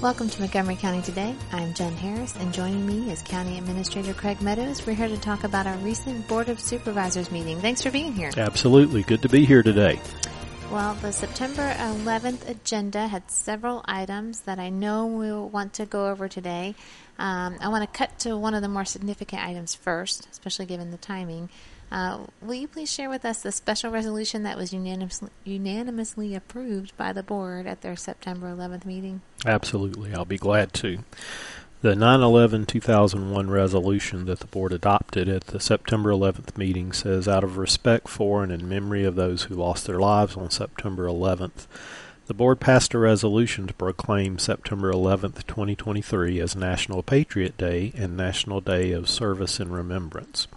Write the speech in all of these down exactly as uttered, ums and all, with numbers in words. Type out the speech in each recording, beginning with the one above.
Welcome to Montgomery County Today. I'm Jen Harris, and joining me is County Administrator Craig Meadows. We're here to talk about our recent Board of Supervisors meeting. Thanks for being here. Absolutely. Good to be here today. Well, the September eleventh agenda had several items that I know we'll want to go over today. Um, I want to cut to one of the more significant items first, especially given the timing. Uh, will you please share with us the special resolution that was unanimously, unanimously approved by the board at their September eleventh meeting? Absolutely. I'll be glad to. The nine eleven two thousand one resolution that the board adopted at the September eleventh meeting says, out of respect for and in memory of those who lost their lives on September eleventh, the board passed a resolution to proclaim September eleventh, twenty twenty-three as National Patriot Day and National Day of Service and Remembrance.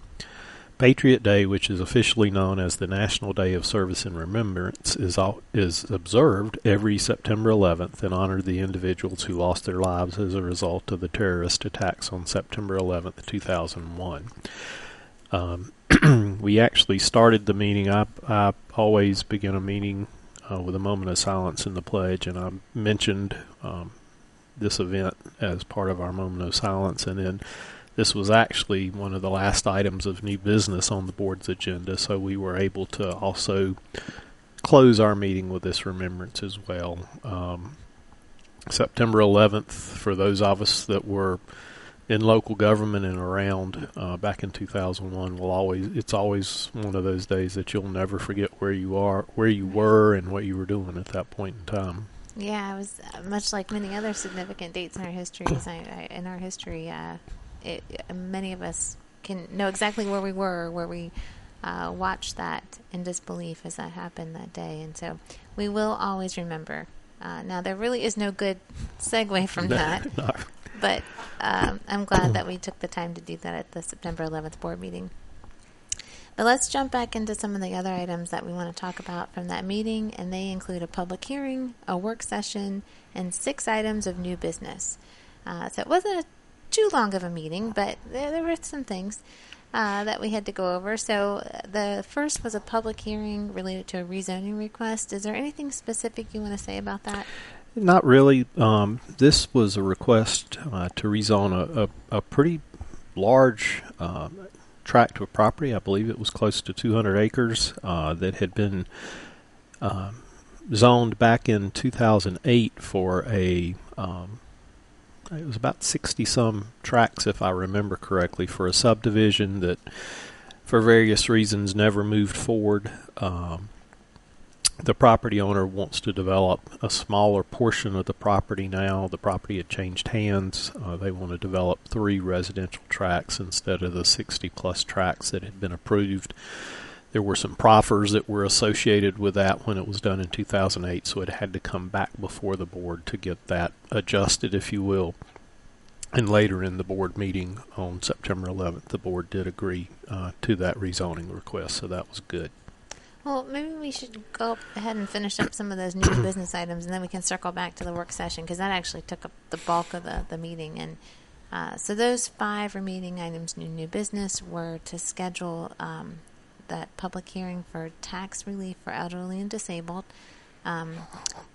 Patriot Day, which is officially known as the National Day of Service and Remembrance, is all, is observed every September eleventh in honor of the individuals who lost their lives as a result of the terrorist attacks on September eleventh, two thousand one. Um, we actually started the meeting. I, I always begin a meeting uh, with a moment of silence in the pledge, and I mentioned um, this event as part of our moment of silence, and then this was actually one of the last items of new business on the board's agenda, so we were able to also close our meeting with this remembrance as well. Um, September eleventh, for those of us that were in local government and around uh, back in two thousand one, will always it's always one of those days that you'll never forget where you are, where you were, and what you were doing at that point in time. Yeah, it was much like many other significant dates in our history. In our history. Uh, It, many of us can know exactly where we were, where we uh, watched that in disbelief as that happened that day. And so we will always remember. Uh, now, there really is no good segue from no, that, no. but um, I'm glad that we took the time to do that at the September eleventh board meeting. But let's jump back into some of the other items that we want to talk about from that meeting, and they include a public hearing, a work session, and six items of new business. Uh, so it wasn't a too long of a meeting, but there, there were some things uh, that we had to go over. So the first was a public hearing related to a rezoning request. Is there anything specific you want to say about that? Not really. Um, this was a request uh, to rezone a, a, a pretty large uh, tract of property. I believe it was close to two hundred acres uh, that had been um, zoned back in two thousand eight for a um, it was about sixty-some tracts, if I remember correctly, for a subdivision that, for various reasons, never moved forward. Um, the property owner wants to develop a smaller portion of the property now. The property had changed hands. Uh, they want to develop three residential tracts instead of the sixty-plus tracts that had been approved. There were some proffers that were associated with that when it was done in two thousand eight, so it had to come back before the board to get that adjusted, if you will. And later in the board meeting on September eleventh, the board did agree uh, to that rezoning request, so that was good. Well, maybe we should go ahead and finish up some of those new business items, and then we can circle back to the work session, because that actually took up the bulk of the, the meeting. And uh, so those five remaining items in new business were to schedule um, that public hearing for tax relief for elderly and disabled, um,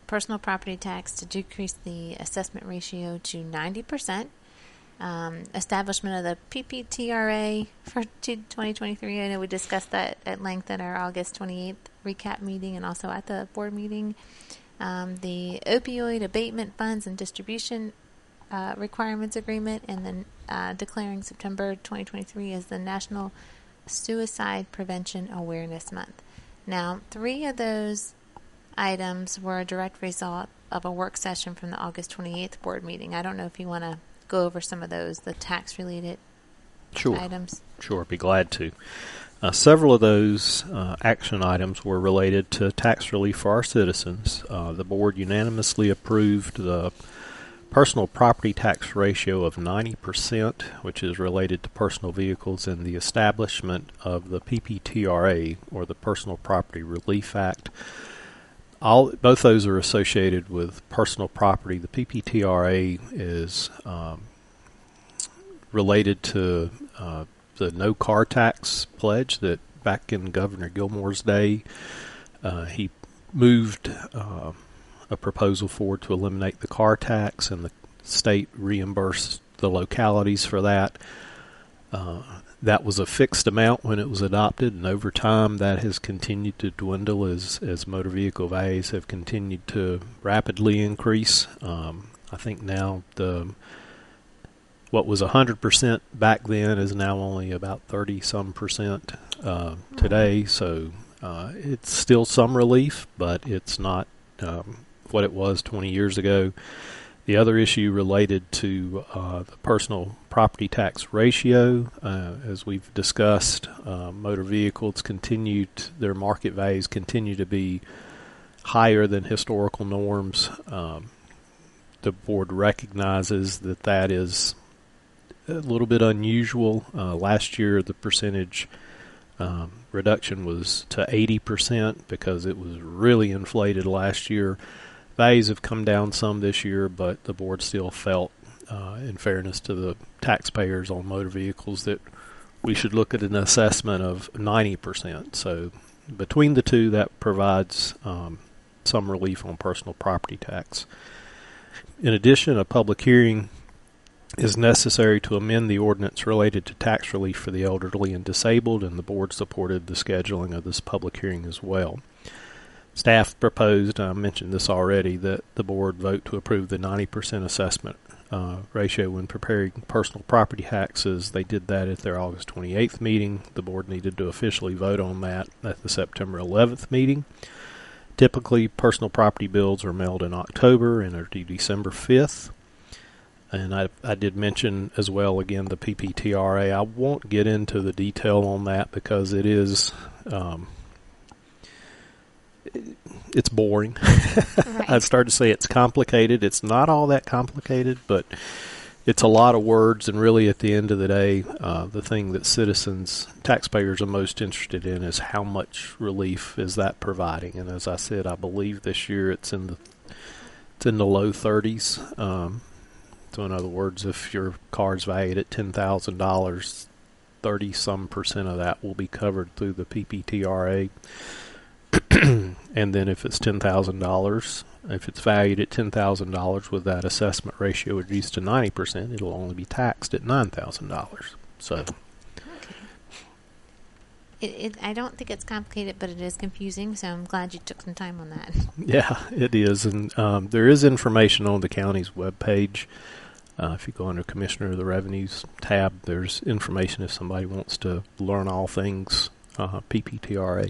personal property tax to decrease the assessment ratio to ninety percent, um, establishment of the P P T R A for twenty twenty-three. I know we discussed that at length at our August twenty-eighth recap meeting and also at the board meeting, um, the Opioid Abatement Funds and Distribution uh, Requirements Agreement, and then uh, declaring September twenty twenty-three as the National Suicide Prevention Awareness Month. Now, three of those items were a direct result of a work session from the August twenty-eighth board meeting. I don't know if you want to go over some of those, the tax-related sure. items. Sure, be glad to. Uh, several of those uh, action items were related to tax relief for our citizens. Uh, the board unanimously approved the personal property tax ratio of ninety percent, which is related to personal vehicles, and the establishment of the P P T R A, or the Personal Property Relief Act. All both those are associated with personal property. The P P T R A is um, related to uh, the no car tax pledge that back in Governor Gilmore's day, uh, he moved uh, a proposal forward to eliminate the car tax, and the state reimbursed the localities for that. Uh, that was a fixed amount when it was adopted, and over time that has continued to dwindle as, as motor vehicle values have continued to rapidly increase. Um, I think now the what was one hundred percent back then is now only about thirty-some percent uh, today, so uh, it's still some relief, but it's not um, what it was twenty years ago. The other issue related to uh, the personal property tax ratio, uh, as we've discussed, uh, motor vehicles continued, their market values continue to be higher than historical norms. Um, the board recognizes that that is a little bit unusual. Uh, last year, the percentage um, reduction was to eighty percent because it was really inflated last year. Values have come down some this year, but the board still felt, uh, in fairness to the taxpayers on motor vehicles, that we should look at an assessment of ninety percent. So between the two, that provides um, some relief on personal property tax. In addition, a public hearing is necessary to amend the ordinance related to tax relief for the elderly and disabled, and the board supported the scheduling of this public hearing as well. Staff proposed, I mentioned this already, that the board vote to approve the ninety percent assessment uh, ratio when preparing personal property taxes. They did that at their August twenty-eighth meeting. The board needed to officially vote on that at the September eleventh meeting. Typically, personal property bills are mailed in October and are due December fifth. And I, I did mention as well, again, the P P T R A. I won't get into the detail on that because it is... Um, it's boring. Right. I started to say it's complicated. It's not all that complicated, but it's a lot of words. And really, at the end of the day, uh, the thing that citizens, taxpayers are most interested in is how much relief is that providing. And as I said, I believe this year it's in the it's in the low thirties. Um, so in other words, if your car's valued at ten thousand dollars, thirty-some percent of that will be covered through the P P T R A. And then if it's ten thousand dollars, if it's valued at ten thousand dollars with that assessment ratio reduced to ninety percent, it'll only be taxed at nine thousand dollars. So, okay. it, it, I don't think it's complicated, but it is confusing, so I'm glad you took some time on that. Yeah, it is. And um, there is information on the county's webpage. Uh, if you go under Commissioner of the Revenues tab, there's information if somebody wants to learn all things uh, P P T R A.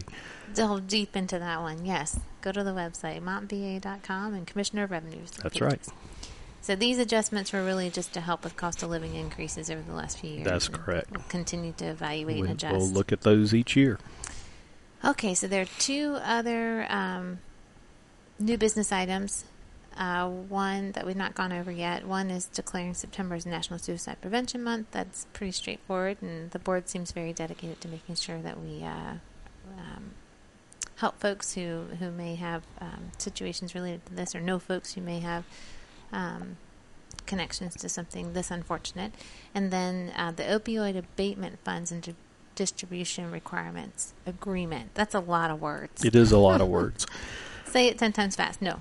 Delve deep into that one, yes. Go to the website, mont v a dot com, and Commissioner of Revenues. That's right. So these adjustments were really just to help with cost of living increases over the last few years. That's correct. We'll continue to evaluate we, and adjust. We'll look at those each year. Okay, so there are two other um, new business items, uh, one that we've not gone over yet. One is declaring September as National Suicide Prevention Month. That's pretty straightforward, and the board seems very dedicated to making sure that we... Uh, um, help folks who, who may have um, situations related to this, or know folks who may have um, connections to something this unfortunate. And then uh, the Opioid Abatement Funds and di- Distribution Requirements Agreement. That's a lot of words. It is a lot of words. Say it ten times fast. No,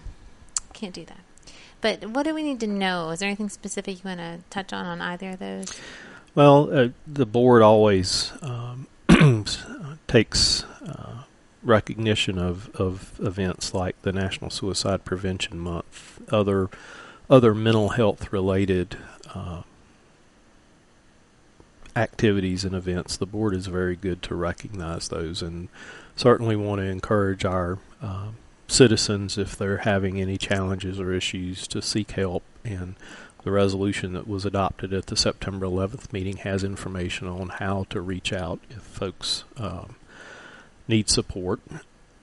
can't do that. But what do we need to know? Is there anything specific you want to touch on on either of those? Well, uh, the board always um, takes... Uh, recognition of, of events like the National Suicide Prevention Month, other other mental health related uh, activities and events. The board is very good to recognize those, and certainly want to encourage our uh, citizens, if they're having any challenges or issues, to seek help. And the resolution that was adopted at the September eleventh meeting has information on how to reach out if folks um, need support.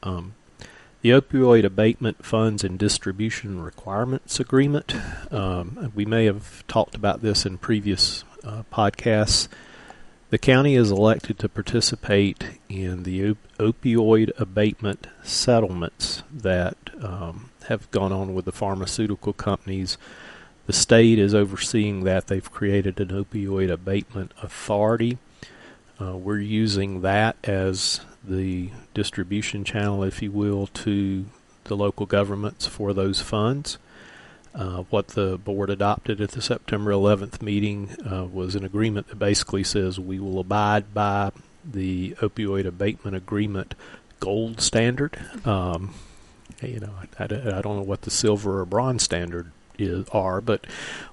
Um, the Opioid Abatement Funds and Distribution Requirements Agreement, um, we may have talked about this in previous uh, podcasts. The county is elected to participate in the op- opioid abatement settlements that um, have gone on with the pharmaceutical companies. The state is overseeing that. They've created an Opioid Abatement Authority. Uh, we're using that as the distribution channel, if you will, to the local governments for those funds. Uh, what the board adopted at the September eleventh meeting uh, was an agreement that basically says we will abide by the opioid abatement agreement gold standard. Um, you know, I, I, I don't know what the silver or bronze standard is, are, but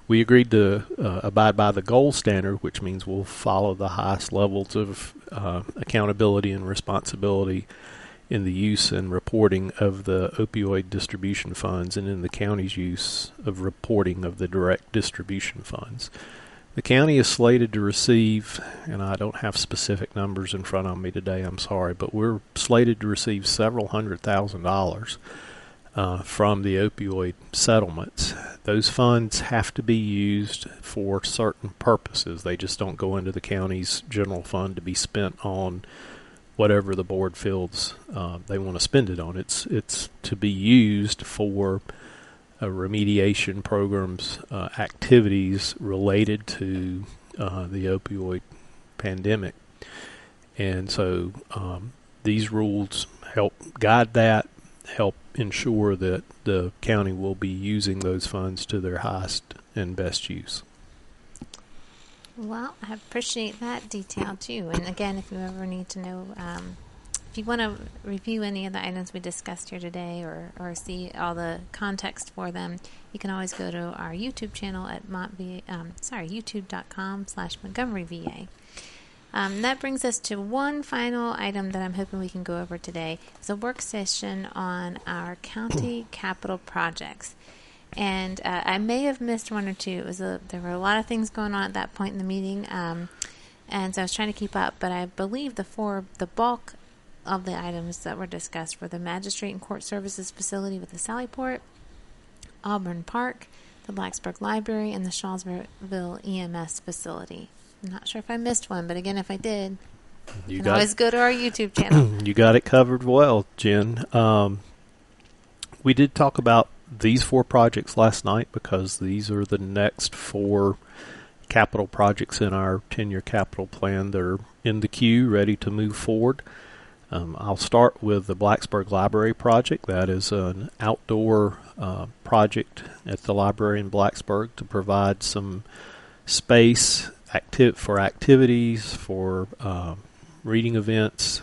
we agreed to uh, abide by the gold standard, which means we'll follow the highest levels of uh, accountability and responsibility in the use and reporting of the opioid distribution funds and in the county's use of reporting of the direct distribution funds. The county is slated to receive, and I don't have specific numbers in front of me today, I'm sorry, but we're slated to receive several hundred thousand dollars uh, from the opioid settlements. Those funds have to be used for certain purposes. They just don't go into the county's general fund to be spent on whatever the board feels uh, they want to spend it on. It's it's to be used for uh, remediation programs, uh, activities related to uh, the opioid pandemic. And so um, these rules help guide that, help ensure that the county will be using those funds to their highest and best use. Well, I appreciate that detail, too. And, again, if you ever need to know, um, if you want to review any of the items we discussed here today or, or see all the context for them, you can always go to our YouTube channel at Montvia, um, sorry, youtube.com slash montgomeryva. Um, that brings us to one final item that I'm hoping we can go over today. It's a work session on our county capital projects. And uh, I may have missed one or two. It was a, there were a lot of things going on at that point in the meeting, um, and so I was trying to keep up. But I believe the four, the bulk of the items that were discussed were the Magistrate and Court Services Facility with the Sallyport, Auburn Park, the Blacksburg Library, and the Shawsville E M S Facility. I'm not sure if I missed one, but again, if I did, you, you can always go to our YouTube channel. You got it covered well, Jen. Um, we did talk about these four projects last night because these are the next four capital projects in our ten-year capital plan that are in the queue, ready to move forward. Um, I'll start with the Blacksburg Library project. That is an outdoor uh, project at the library in Blacksburg to provide some space active for activities, for uh, reading events,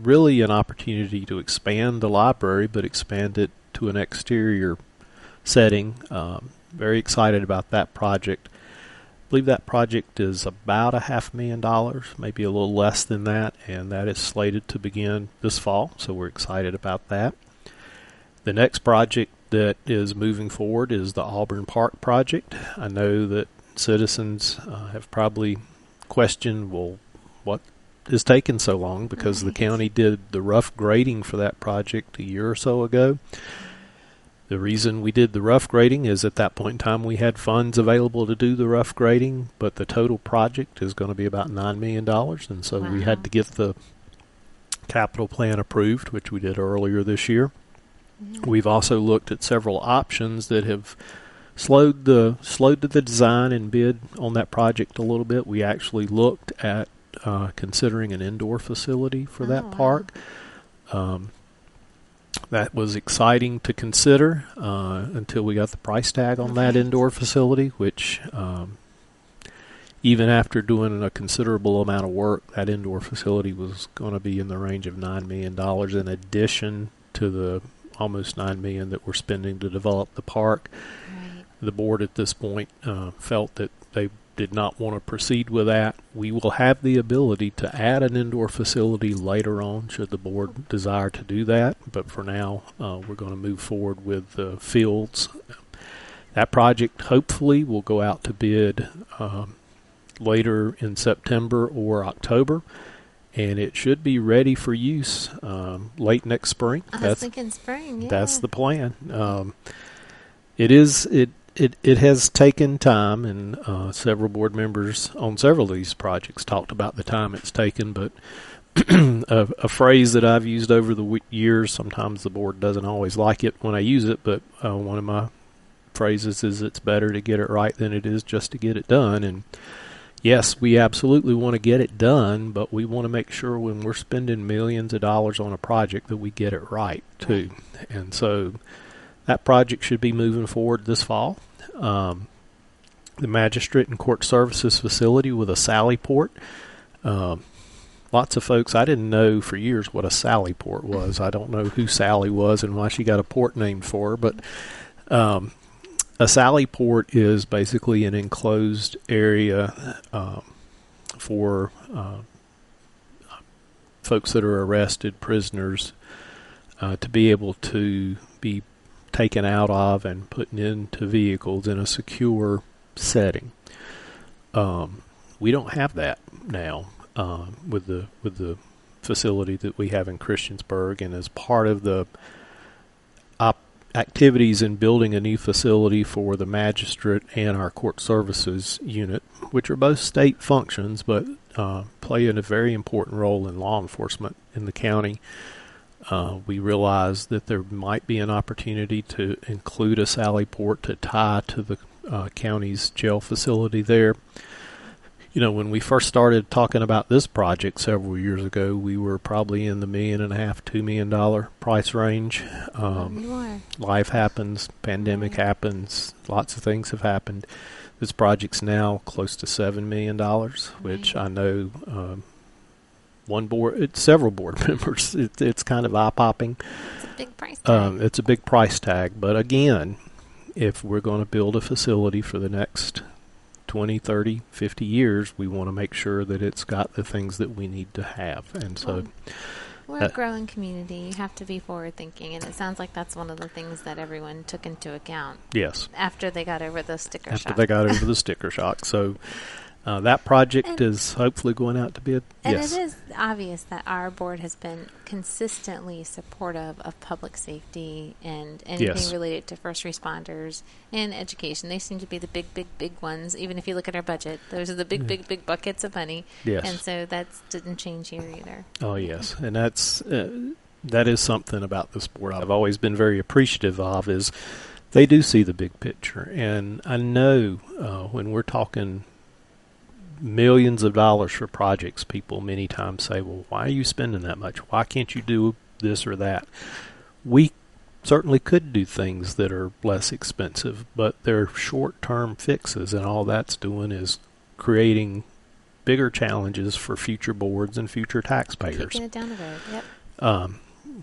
really an opportunity to expand the library, but expand it to an exterior setting. Um, very excited about that project. I believe that project is about a half million dollars, maybe a little less than that, and that is slated to begin this fall, so we're excited about that. The next project that is moving forward is the Auburn Park project. I know that citizens uh, have probably questioned, well, what is taking so long, because right. The county did the rough grading for that project a year or so ago. The reason we did the rough grading is at that point in time we had funds available to do the rough grading, but the total project is going to be about nine million dollars, and so wow. we had to get the capital plan approved, which we did earlier this year. Yeah. We've also looked at several options that have slowed the slowed the design and bid on that project a little bit. We actually looked at Uh, considering an indoor facility for oh, that park. Wow. Um, that was exciting to consider uh, until we got the price tag on okay. that indoor facility, which um, even after doing a considerable amount of work, that indoor facility was going to be in the range of nine million dollars in addition to the almost nine million dollars that we're spending to develop the park. Right. The board at this point uh, felt that they did not want to proceed with that. We will have the ability to add an indoor facility later on should the board desire to do that, but for now uh, we're going to move forward with the uh, fields. That project hopefully will go out to bid um, later in September or October, and it should be ready for use um, late next spring. I was that's, thinking spring, yeah. That's the plan. Um, it is... it. It it has taken time, and uh, several board members on several of these projects talked about the time it's taken, but a, a phrase that I've used over the w- years, sometimes the board doesn't always like it when I use it, but uh, one of my phrases is it's better to get it right than it is just to get it done, and yes, we absolutely want to get it done, but we want to make sure when we're spending millions of dollars on a project that we get it right, too. And so that project should be moving forward this fall. Um, the Magistrate and Court Services Facility with a Sallyport. Um, lots of folks, I didn't know for years what a Sallyport was. I don't know who Sally was and why she got a port named for her, but um, a Sallyport is basically an enclosed area um, for uh, folks that are arrested, prisoners, uh, to be able to be taken out of and put into vehicles in a secure setting. Um, we don't have that now uh, with the with the facility that we have in Christiansburg, and as part of the op- activities in building a new facility for the magistrate and our court services unit, which are both state functions but uh, play in a very important role in law enforcement in the county, Uh, we realized that there might be an opportunity to include a Sallyport to tie to the uh, county's jail facility there. You know, when we first started talking about this project several years ago, we were probably in the million and a half, two million dollar price range. Um, life happens, pandemic right. happens, lots of things have happened. This project's now close to seven million dollars, right. which I know. Um, One board, it's several board members. It, it's kind of eye-popping. It's a big price tag. Um, it's a big price tag. But again, if we're going to build a facility for the next twenty, thirty, fifty years, we want to make sure that it's got the things that we need to have. And so, well, we're uh, a growing community. You have to be forward-thinking, and it sounds like that's one of the things that everyone took into account. Yes. After they got over the sticker after shock. After they got over the sticker shock. So. Uh, that project and, is hopefully going out to bid. And yes. It is obvious that our board has been consistently supportive of public safety and anything yes. related to first responders and education. They seem to be the big, big, big ones. Even if you look at our budget, those are the big, big, big buckets of money. Yes. And so that didn't change here either. Oh, yes. And that's uh, that is something about this board I've always been very appreciative of, is they do see the big picture. And I know uh, when we're talking millions of dollars for projects, people many times say, well, why are you spending that much? Why can't you do this or that? We certainly could do things that are less expensive, but they're short-term fixes, and all that's doing is creating bigger challenges for future boards and future taxpayers. Kicking it down the road, yep. Um,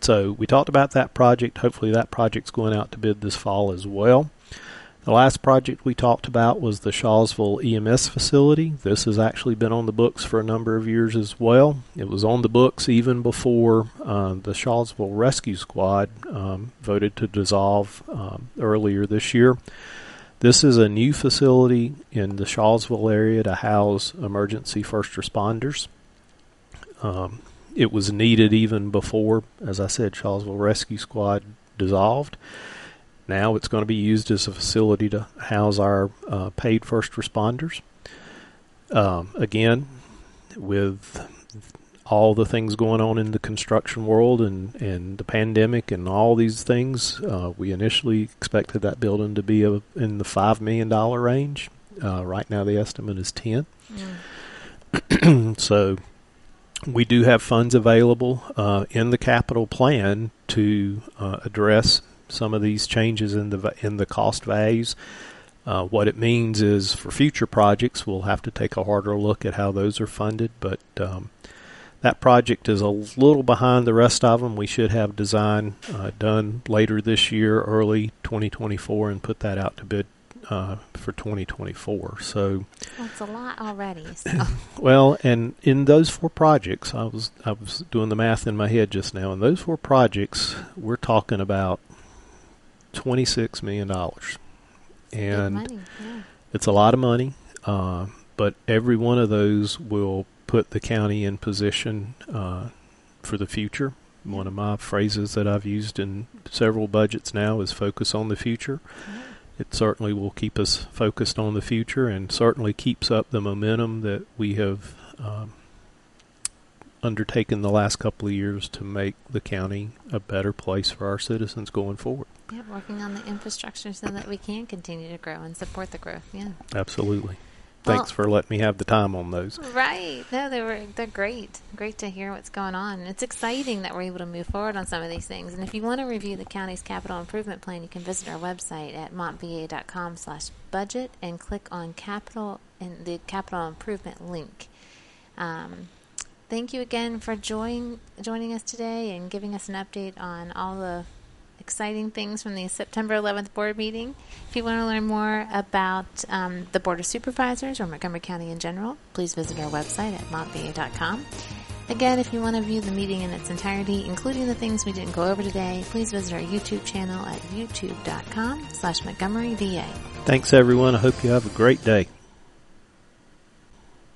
so we talked about that project. Hopefully that project's going out to bid this fall as well. The last project we talked about was the Shawsville E M S facility. This has actually been on the books for a number of years as well. It was on the books even before uh, the Shawsville Rescue Squad um, voted to dissolve um, earlier this year. This is a new facility in the Shawsville area to house emergency first responders. Um, it was needed even before, as I said, Shawsville Rescue Squad dissolved. Now it's going to be used as a facility to house our uh, paid first responders. Um, again, with all the things going on in the construction world and, and the pandemic and all these things, uh, we initially expected that building to be a, in the five million dollars range. Uh, right now the estimate is ten million dollars. Mm. So we do have funds available uh, in the capital plan to uh, address some of these changes in the in the cost values. Uh, what it means is for future projects, we'll have to take a harder look at how those are funded. But um, that project is a little behind the rest of them. We should have design uh, done later this year, early twenty twenty-four, and put that out to bid uh, for twenty twenty-four. So that's a lot already. So. Well, and in those four projects, I was I was doing the math in my head just now. In those four projects, we're talking about twenty-six million dollars, and money, yeah. It's a lot of money, uh, but every one of those will put the county in position uh, for the future. One of my phrases that I've used in several budgets now is focus on the future. Yeah. It certainly will keep us focused on the future, and certainly keeps up the momentum that we have um, undertaken the last couple of years to make the county a better place for our citizens going forward. Yeah, working on the infrastructure so that we can continue to grow and support the growth. Yeah, absolutely. thanks well, for letting me have the time on those. Right. No, they were, they're great. Great to hear what's going on. It's exciting that we're able to move forward on some of these things. And if you want to review the county's capital improvement plan, you can visit our website at montvga.com slash budget and click on capital and the capital improvement link. Um, thank you again for join, joining us today and giving us an update on all the exciting things from the September eleventh board meeting. If you want to learn more about um, the Board of Supervisors or Montgomery County in general, please visit our website at montvga dot com. Again, if you want to view the meeting in its entirety, including the things we didn't go over today, please visit our YouTube channel at youtube.com slash montgomeryva. Thanks, everyone. I hope you have a great day.